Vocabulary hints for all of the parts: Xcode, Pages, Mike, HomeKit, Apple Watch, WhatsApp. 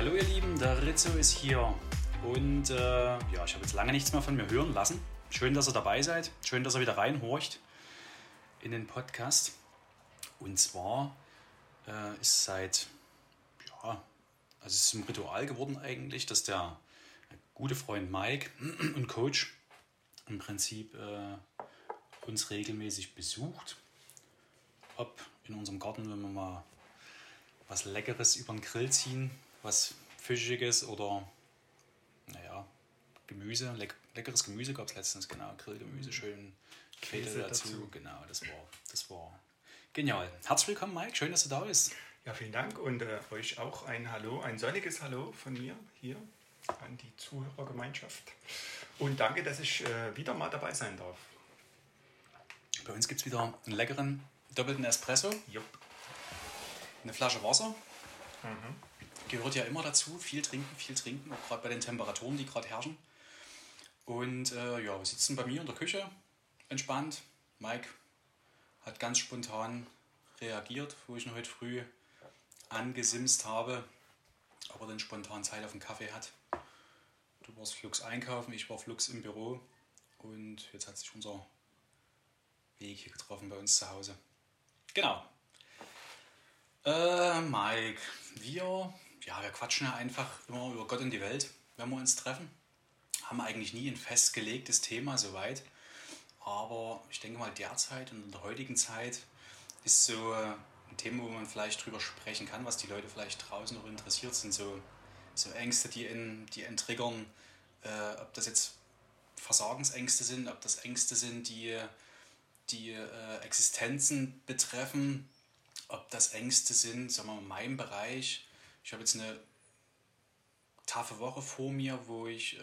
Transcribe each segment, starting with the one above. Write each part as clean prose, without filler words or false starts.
Hallo ihr Lieben, der Rizzo ist hier und ich habe jetzt lange nichts mehr von mir hören lassen. Schön, dass ihr dabei seid, schön, dass ihr wieder reinhorcht in den Podcast. Und zwar ist es ist ein Ritual geworden eigentlich, dass der gute Freund Mike und Coach im Prinzip uns regelmäßig besucht. Ob in unserem Garten, wenn wir mal was Leckeres über den Grill ziehen, was Fischiges oder Gemüse, leckeres Gemüse gab es letztens, genau, Grillgemüse, schön Käse dazu. Genau, das war genial. Herzlich willkommen, Mike, schön, dass du da bist. Ja, vielen Dank und euch auch ein Hallo, ein sonniges Hallo von mir hier an die Zuhörergemeinschaft. Und danke, dass ich wieder mal dabei sein darf. Bei uns gibt es wieder einen leckeren doppelten Espresso, Jupp. Eine Flasche Wasser, Gehört ja immer dazu, viel trinken, auch gerade bei den Temperaturen, die gerade herrschen. Und wir sitzen bei mir in der Küche, entspannt. Mike hat ganz spontan reagiert, wo ich ihn heute früh angesimst habe, ob er denn spontan Zeit auf den Kaffee hat. Du warst flugs einkaufen, ich war flugs im Büro und jetzt hat sich unser Weg hier getroffen bei uns zu Hause. Genau. Mike, wir quatschen ja einfach immer über Gott und die Welt, wenn wir uns treffen. Haben eigentlich nie ein festgelegtes Thema soweit. Aber ich denke mal, derzeit und in der heutigen Zeit ist so ein Thema, wo man vielleicht drüber sprechen kann, was die Leute vielleicht draußen noch interessiert sind. So Ängste, die einen triggern, ob das jetzt Versagensängste sind, ob das Ängste sind, die Existenzen betreffen. Ob das Ängste sind, sagen wir mal, in meinem Bereich. Ich habe jetzt eine taffe Woche vor mir, wo ich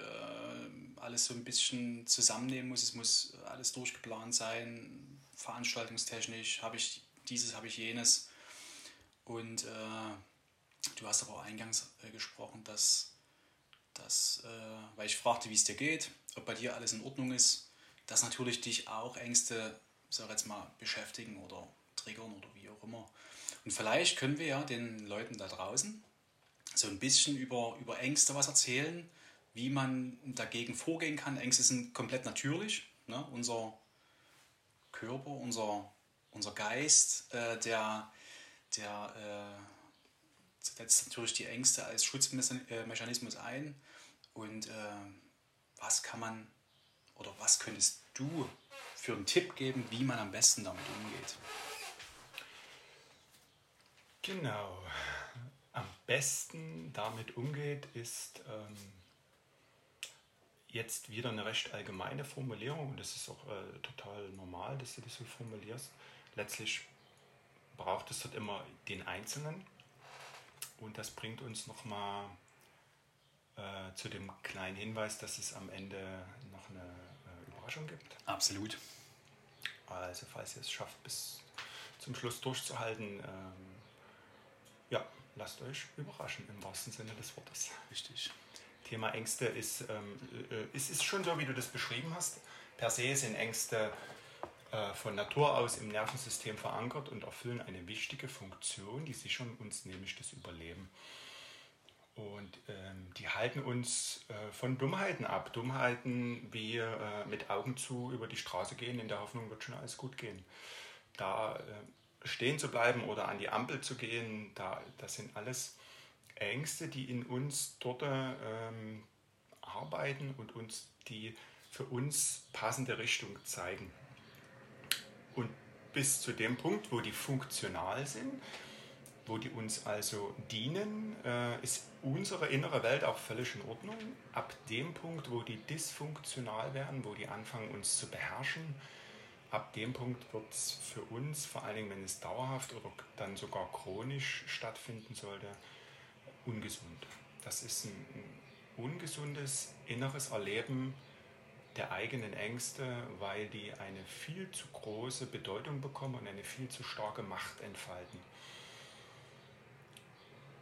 alles so ein bisschen zusammennehmen muss. Es muss alles durchgeplant sein, veranstaltungstechnisch. Habe ich dieses, habe ich jenes. Und du hast aber auch eingangs gesprochen, dass weil ich fragte, wie es dir geht, ob bei dir alles in Ordnung ist, dass natürlich dich auch Ängste, sag jetzt mal, beschäftigen oder triggern oder wie auch immer. Und vielleicht können wir ja den Leuten da draußen so ein bisschen über Ängste was erzählen, wie man dagegen vorgehen kann. Ängste sind komplett natürlich. Ne? Unser Körper, unser Geist, der setzt natürlich die Ängste als Schutzmechanismus ein. Und was könntest du für einen Tipp geben, wie man am besten damit umgeht? Genau. Am besten damit umgeht, ist jetzt wieder eine recht allgemeine Formulierung. Und das ist auch total normal, dass du das so formulierst. Letztlich braucht es dort immer den Einzelnen. Und das bringt uns nochmal zu dem kleinen Hinweis, dass es am Ende noch eine Überraschung gibt. Absolut. Also falls ihr es schafft, bis zum Schluss durchzuhalten, lasst euch überraschen, im wahrsten Sinne des Wortes. Richtig. Thema Ängste ist, ist schon so, wie du das beschrieben hast. Per se sind Ängste von Natur aus im Nervensystem verankert und erfüllen eine wichtige Funktion, die sichern uns nämlich das Überleben. Und die halten uns von Dummheiten ab. Dummheiten wie mit Augen zu über die Straße gehen, in der Hoffnung, wird schon alles gut gehen. Da stehen zu bleiben oder an die Ampel zu gehen, das sind alles Ängste, die in uns dort arbeiten und uns die für uns passende Richtung zeigen. Und bis zu dem Punkt, wo die funktional sind, wo die uns also dienen, ist unsere innere Welt auch völlig in Ordnung. Ab dem Punkt, wo die dysfunktional werden, wo die anfangen, uns zu beherrschen, ab dem Punkt wird es für uns, vor allen Dingen wenn es dauerhaft oder dann sogar chronisch stattfinden sollte, ungesund. Das ist ein ungesundes inneres Erleben der eigenen Ängste, weil die eine viel zu große Bedeutung bekommen und eine viel zu starke Macht entfalten.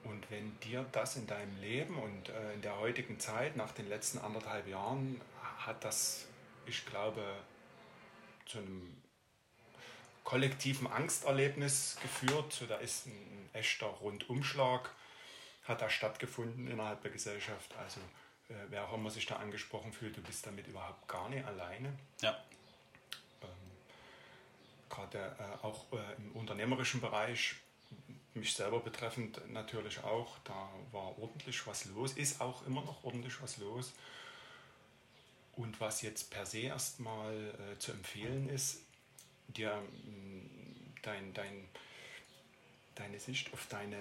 Und wenn dir das in deinem Leben und in der heutigen Zeit, nach den letzten 1,5 Jahren, hat das, ich glaube, zu einem kollektiven Angsterlebnis geführt. Da ist ein echter Rundumschlag hat da stattgefunden innerhalb der Gesellschaft. Also wer auch immer sich da angesprochen fühlt, du bist damit überhaupt gar nicht alleine. Ja. Gerade auch im unternehmerischen Bereich, mich selber betreffend natürlich auch, da war ordentlich was los, ist auch immer noch ordentlich was los. Und was jetzt per se erstmal zu empfehlen ist, dir deine Sicht auf deine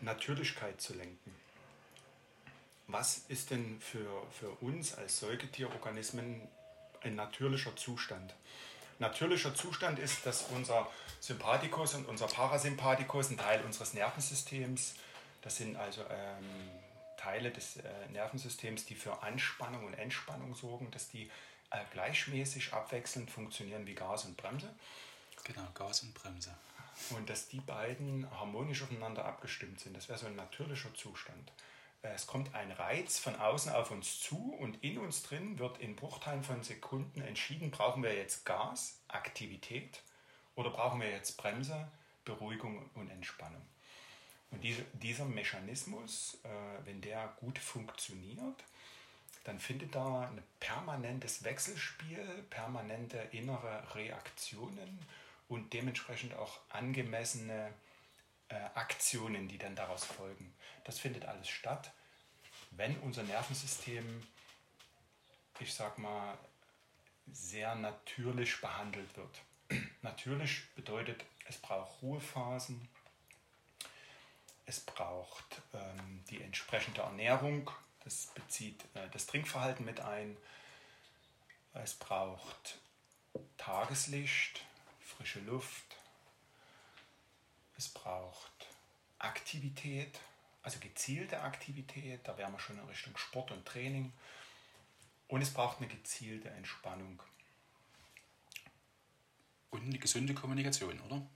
Natürlichkeit zu lenken. Was ist denn für uns als Säugetierorganismen ein natürlicher Zustand? Natürlicher Zustand ist, dass unser Sympathikus und unser Parasympathikus, ein Teil unseres Nervensystems, das sind also Teile des Nervensystems, die für Anspannung und Entspannung sorgen, dass die gleichmäßig abwechselnd funktionieren wie Gas und Bremse. Genau, Gas und Bremse. Und dass die beiden harmonisch aufeinander abgestimmt sind. Das wäre so ein natürlicher Zustand. Es kommt ein Reiz von außen auf uns zu und in uns drin wird in Bruchteilen von Sekunden entschieden, brauchen wir jetzt Gas, Aktivität oder brauchen wir jetzt Bremse, Beruhigung und Entspannung. Und dieser Mechanismus, wenn der gut funktioniert, dann findet da ein permanentes Wechselspiel, permanente innere Reaktionen und dementsprechend auch angemessene Aktionen, die dann daraus folgen. Das findet alles statt, wenn unser Nervensystem, ich sag mal, sehr natürlich behandelt wird. Natürlich bedeutet, es braucht Ruhephasen, es braucht die entsprechende Ernährung, das bezieht das Trinkverhalten mit ein, es braucht Tageslicht, frische Luft, es braucht Aktivität, also gezielte Aktivität, da wären wir schon in Richtung Sport und Training. Und es braucht eine gezielte Entspannung. Und eine gesunde Kommunikation, oder?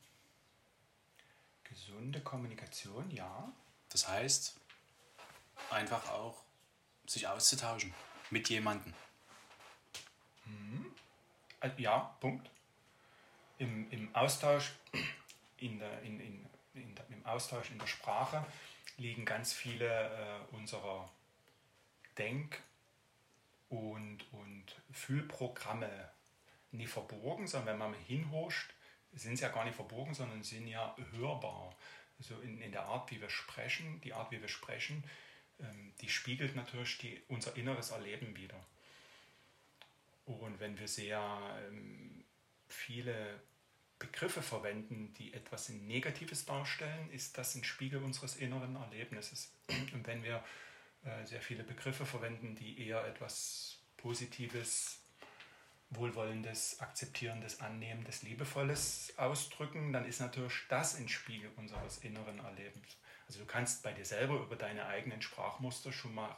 Gesunde Kommunikation, ja. Das heißt, einfach auch sich auszutauschen mit jemandem. Mhm. Ja, Punkt. Im Austausch... Im Austausch in der Sprache liegen ganz viele unserer Denk- und Fühlprogramme nicht verborgen, sondern wenn man hinhuscht, sind sie ja gar nicht verborgen, sondern sind ja hörbar. Also in der Art, wie wir sprechen, die spiegelt natürlich unser inneres Erleben wider. Und wenn wir sehr viele Begriffe verwenden, die etwas Negatives darstellen, ist das ein Spiegel unseres inneren Erlebnisses. Und wenn wir sehr viele Begriffe verwenden, die eher etwas Positives, Wohlwollendes, Akzeptierendes, Annehmendes, Liebevolles ausdrücken, dann ist natürlich das ein Spiegel unseres inneren Erlebens. Also du kannst bei dir selber über deine eigenen Sprachmuster schon mal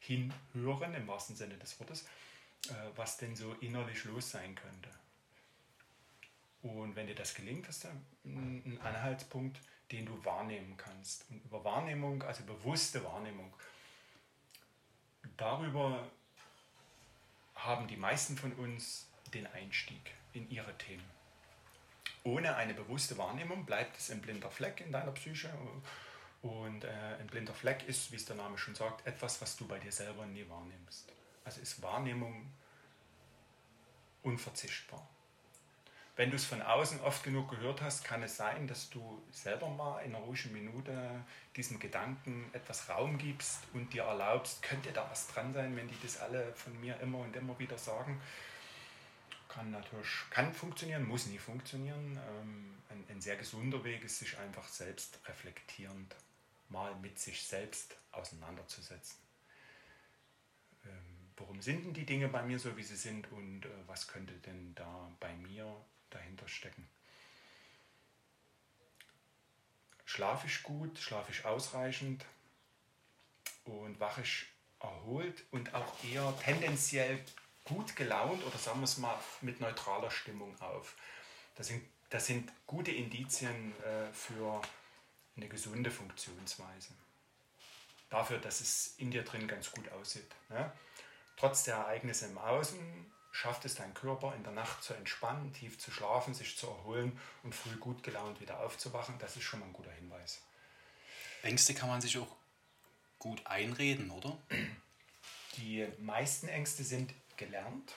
hinhören, im wahrsten Sinne des Wortes, was denn so innerlich los sein könnte. Und wenn dir das gelingt, hast du einen Anhaltspunkt, den du wahrnehmen kannst. Und über Wahrnehmung, also bewusste Wahrnehmung, darüber haben die meisten von uns den Einstieg in ihre Themen. Ohne eine bewusste Wahrnehmung bleibt es ein blinder Fleck in deiner Psyche. Und ein blinder Fleck ist, wie es der Name schon sagt, etwas, was du bei dir selber nie wahrnimmst. Also ist Wahrnehmung unverzichtbar. Wenn du es von außen oft genug gehört hast, kann es sein, dass du selber mal in einer ruhigen Minute diesem Gedanken etwas Raum gibst und dir erlaubst, könnte da was dran sein, wenn die das alle von mir immer und immer wieder sagen. Kann natürlich, kann funktionieren, muss nie funktionieren. Ein sehr gesunder Weg ist, sich einfach selbst reflektierend mal mit sich selbst auseinanderzusetzen. Warum sind denn die Dinge bei mir so, wie sie sind und was könnte denn da bei mir dahinter stecken. Schlafe ich gut, schlafe ich ausreichend und wache ich erholt und auch eher tendenziell gut gelaunt oder sagen wir es mal mit neutraler Stimmung auf. Das sind gute Indizien für eine gesunde Funktionsweise. Dafür, dass es in dir drin ganz gut aussieht. Ne? Trotz der Ereignisse im Außen schafft es dein Körper in der Nacht zu entspannen, tief zu schlafen, sich zu erholen und früh gut gelaunt wieder aufzuwachen. Das ist schon mal ein guter Hinweis. Ängste kann man sich auch gut einreden, oder? Die meisten Ängste sind gelernt,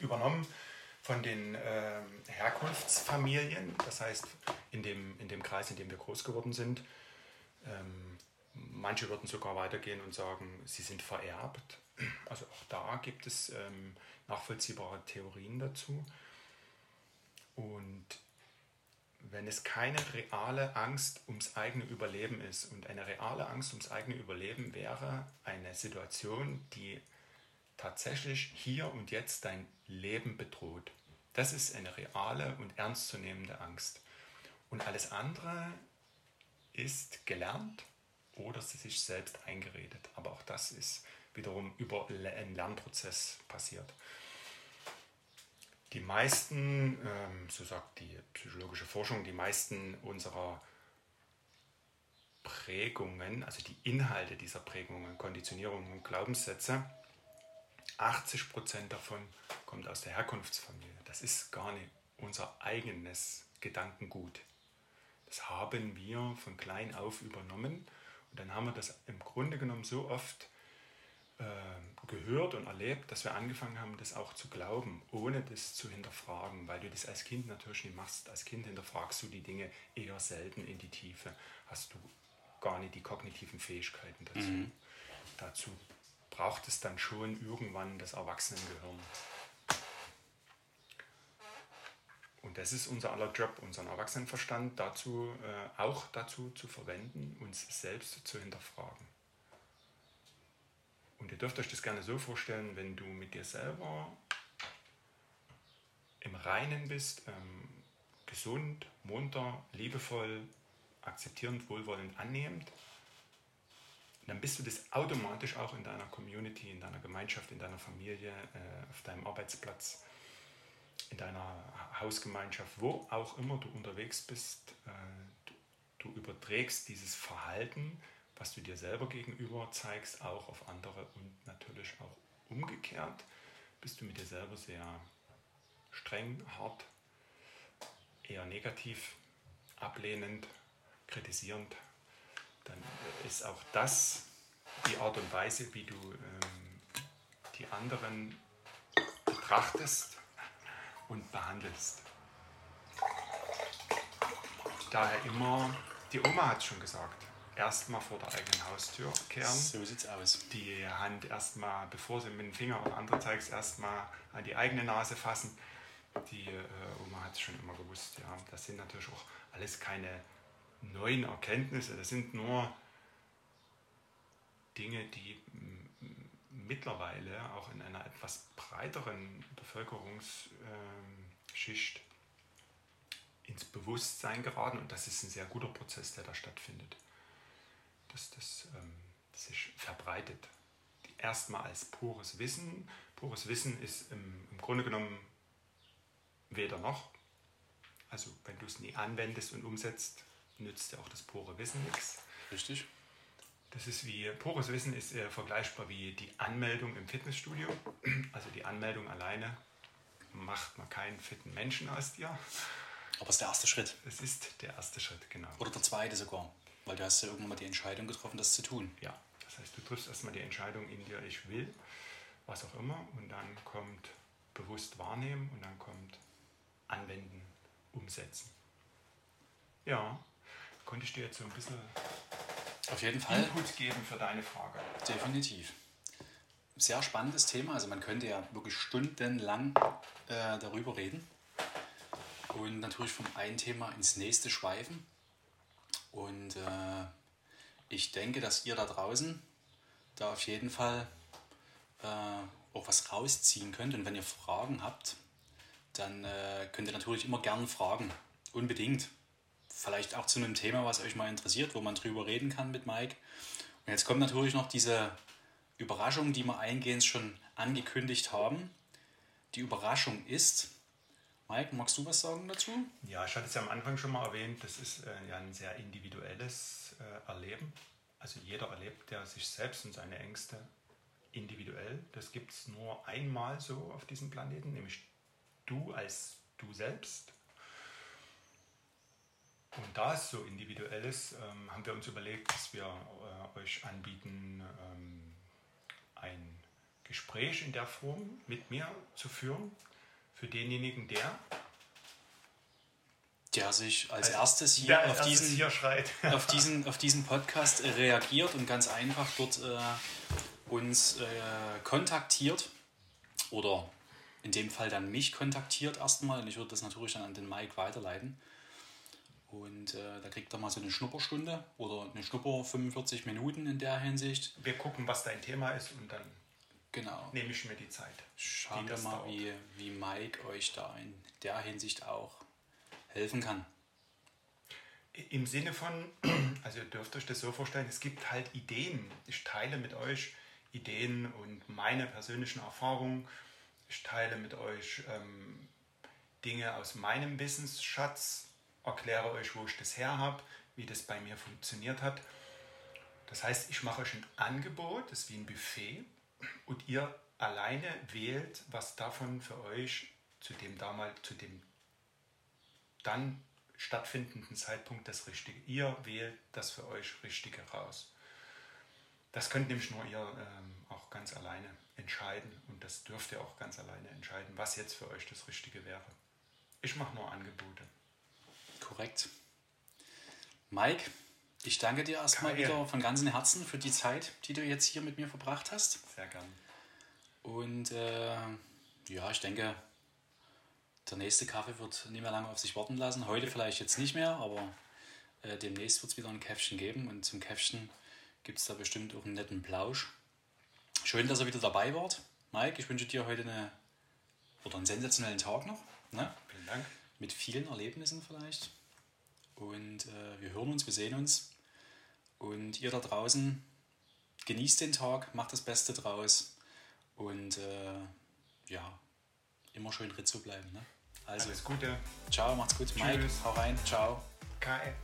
übernommen von den Herkunftsfamilien, das heißt in dem Kreis, in dem wir groß geworden sind. Manche würden sogar weitergehen und sagen, sie sind vererbt. Also auch da gibt es nachvollziehbare Theorien dazu. Und wenn es keine reale Angst ums eigene Überleben ist, und eine reale Angst ums eigene Überleben wäre eine Situation, die tatsächlich hier und jetzt dein Leben bedroht. Das ist eine reale und ernstzunehmende Angst. Und alles andere ist gelernt oder sich selbst eingeredet. Aber auch das ist wiederum über einen Lernprozess passiert. Die meisten, so sagt die psychologische Forschung, die meisten unserer Prägungen, also die Inhalte dieser Prägungen, Konditionierungen und Glaubenssätze, 80% davon kommt aus der Herkunftsfamilie. Das ist gar nicht unser eigenes Gedankengut. Das haben wir von klein auf übernommen und dann haben wir das im Grunde genommen so oft gehört und erlebt, dass wir angefangen haben, das auch zu glauben, ohne das zu hinterfragen, weil du das als Kind natürlich nicht machst. Als Kind hinterfragst du die Dinge eher selten in die Tiefe, hast du gar nicht die kognitiven Fähigkeiten dazu. Mhm. Dazu braucht es dann schon irgendwann das Erwachsenengehirn. Und das ist unser aller Job, unseren Erwachsenenverstand auch dazu zu verwenden, uns selbst zu hinterfragen. Und ihr dürft euch das gerne so vorstellen, wenn du mit dir selber im Reinen bist, gesund, munter, liebevoll, akzeptierend, wohlwollend, annehmend, dann bist du das automatisch auch in deiner Community, in deiner Gemeinschaft, in deiner Familie, auf deinem Arbeitsplatz, in deiner Hausgemeinschaft, wo auch immer du unterwegs bist. Du überträgst dieses Verhalten, was du dir selber gegenüber zeigst, auch auf andere und natürlich auch umgekehrt. Bist du mit dir selber sehr streng, hart, eher negativ, ablehnend, kritisierend, dann ist auch das die Art und Weise, wie du die anderen betrachtest und behandelst. Daher immer, die Oma hat es schon gesagt, erstmal vor der eigenen Haustür kehren. So sieht's aus. Die Hand erstmal, bevor sie mit dem Finger oder andere zeigst, erstmal an die eigene Nase fassen. Die Oma hat es schon immer gewusst. Ja. Das sind natürlich auch alles keine neuen Erkenntnisse, das sind nur Dinge, die mittlerweile auch in einer etwas breiteren Bevölkerungsschicht ins Bewusstsein geraten und das ist ein sehr guter Prozess, der da stattfindet, dass das sich verbreitet. Erstmal als pures Wissen. Pures Wissen ist im Grunde genommen weder noch. Also wenn du es nie anwendest und umsetzt, nützt ja auch das pure Wissen nichts. Richtig. Das ist wie, pures Wissen ist vergleichbar wie die Anmeldung im Fitnessstudio. Also die Anmeldung alleine macht man keinen fitten Menschen aus dir. Aber es ist der erste Schritt. Es ist der erste Schritt, genau. Oder der zweite sogar, weil du hast ja irgendwann mal die Entscheidung getroffen, das zu tun. Ja, das heißt, du triffst erstmal die Entscheidung in dir, ich will, was auch immer. Und dann kommt bewusst wahrnehmen und dann kommt anwenden, umsetzen. Ja. Konnte ich dir jetzt so ein bisschen auf jeden Fall Input geben für deine Frage? Definitiv. Sehr spannendes Thema. Also man könnte ja wirklich stundenlang darüber reden und natürlich vom einen Thema ins nächste schweifen. Und ich denke, dass ihr da draußen da auf jeden Fall auch was rausziehen könnt. Und wenn ihr Fragen habt, dann könnt ihr natürlich immer gerne fragen. Unbedingt. Vielleicht auch zu einem Thema, was euch mal interessiert, wo man drüber reden kann mit Mike. Und jetzt kommt natürlich noch diese Überraschung, die wir eingehend schon angekündigt haben. Die Überraschung ist, Mike, magst du was sagen dazu? Ja, ich hatte es ja am Anfang schon mal erwähnt, das ist ja ein sehr individuelles Erleben. Also jeder erlebt ja sich selbst und seine Ängste individuell. Das gibt es nur einmal so auf diesem Planeten, nämlich du als du selbst. Und da es so individuell ist, haben wir uns überlegt, dass wir euch anbieten, ein Gespräch in der Form mit mir zu führen, für denjenigen, der sich als erstes hier, auf diesen Podcast reagiert und ganz einfach dort uns kontaktiert oder in dem Fall dann mich kontaktiert erstmal, und ich würde das natürlich dann an den Mike weiterleiten. Und da kriegt er mal so eine Schnupperstunde oder eine Schnupper 45 Minuten in der Hinsicht. Wir gucken, was dein Thema ist, und dann nehme ich mir die Zeit. Schauen wir mal, wie Mike euch da in der Hinsicht auch helfen kann. Im Sinne von, also ihr dürft euch das so vorstellen, es gibt halt Ideen. Ich teile mit euch Ideen und meine persönlichen Erfahrungen. Ich teile mit euch Dinge aus meinem Wissensschatz, erkläre euch, wo ich das her habe, wie das bei mir funktioniert hat. Das heißt, ich mache euch ein Angebot, das ist wie ein Buffet, und ihr alleine wählt, was davon für euch zu dem dann stattfindenden Zeitpunkt das Richtige. Ihr wählt das für euch Richtige raus. Das könnt nämlich nur ihr auch ganz alleine entscheiden, und das dürft ihr auch ganz alleine entscheiden, was jetzt für euch das Richtige wäre. Ich mache nur Angebote. Korrekt. Mike, ich danke dir erstmal wieder von ganzem Herzen für die Zeit, die du jetzt hier mit mir verbracht hast. Sehr gern. Und ja, ich denke, der nächste Kaffee wird nicht mehr lange auf sich warten lassen. Heute vielleicht jetzt nicht mehr, aber demnächst wird es wieder ein Käffchen geben. Und zum Käffchen gibt es da bestimmt auch einen netten Plausch. Schön, dass ihr wieder dabei wart. Mike, ich wünsche dir heute einen sensationellen Tag noch. Ne? Vielen Dank. Mit vielen Erlebnissen vielleicht. Und wir hören uns, wir sehen uns. Und ihr da draußen, genießt den Tag, macht das Beste draus. Und ja, immer schön Rizzo bleiben. Ne? Also, alles Gute. Ciao, macht's gut. Tschüss. Mike, hau rein. Ciao. KF.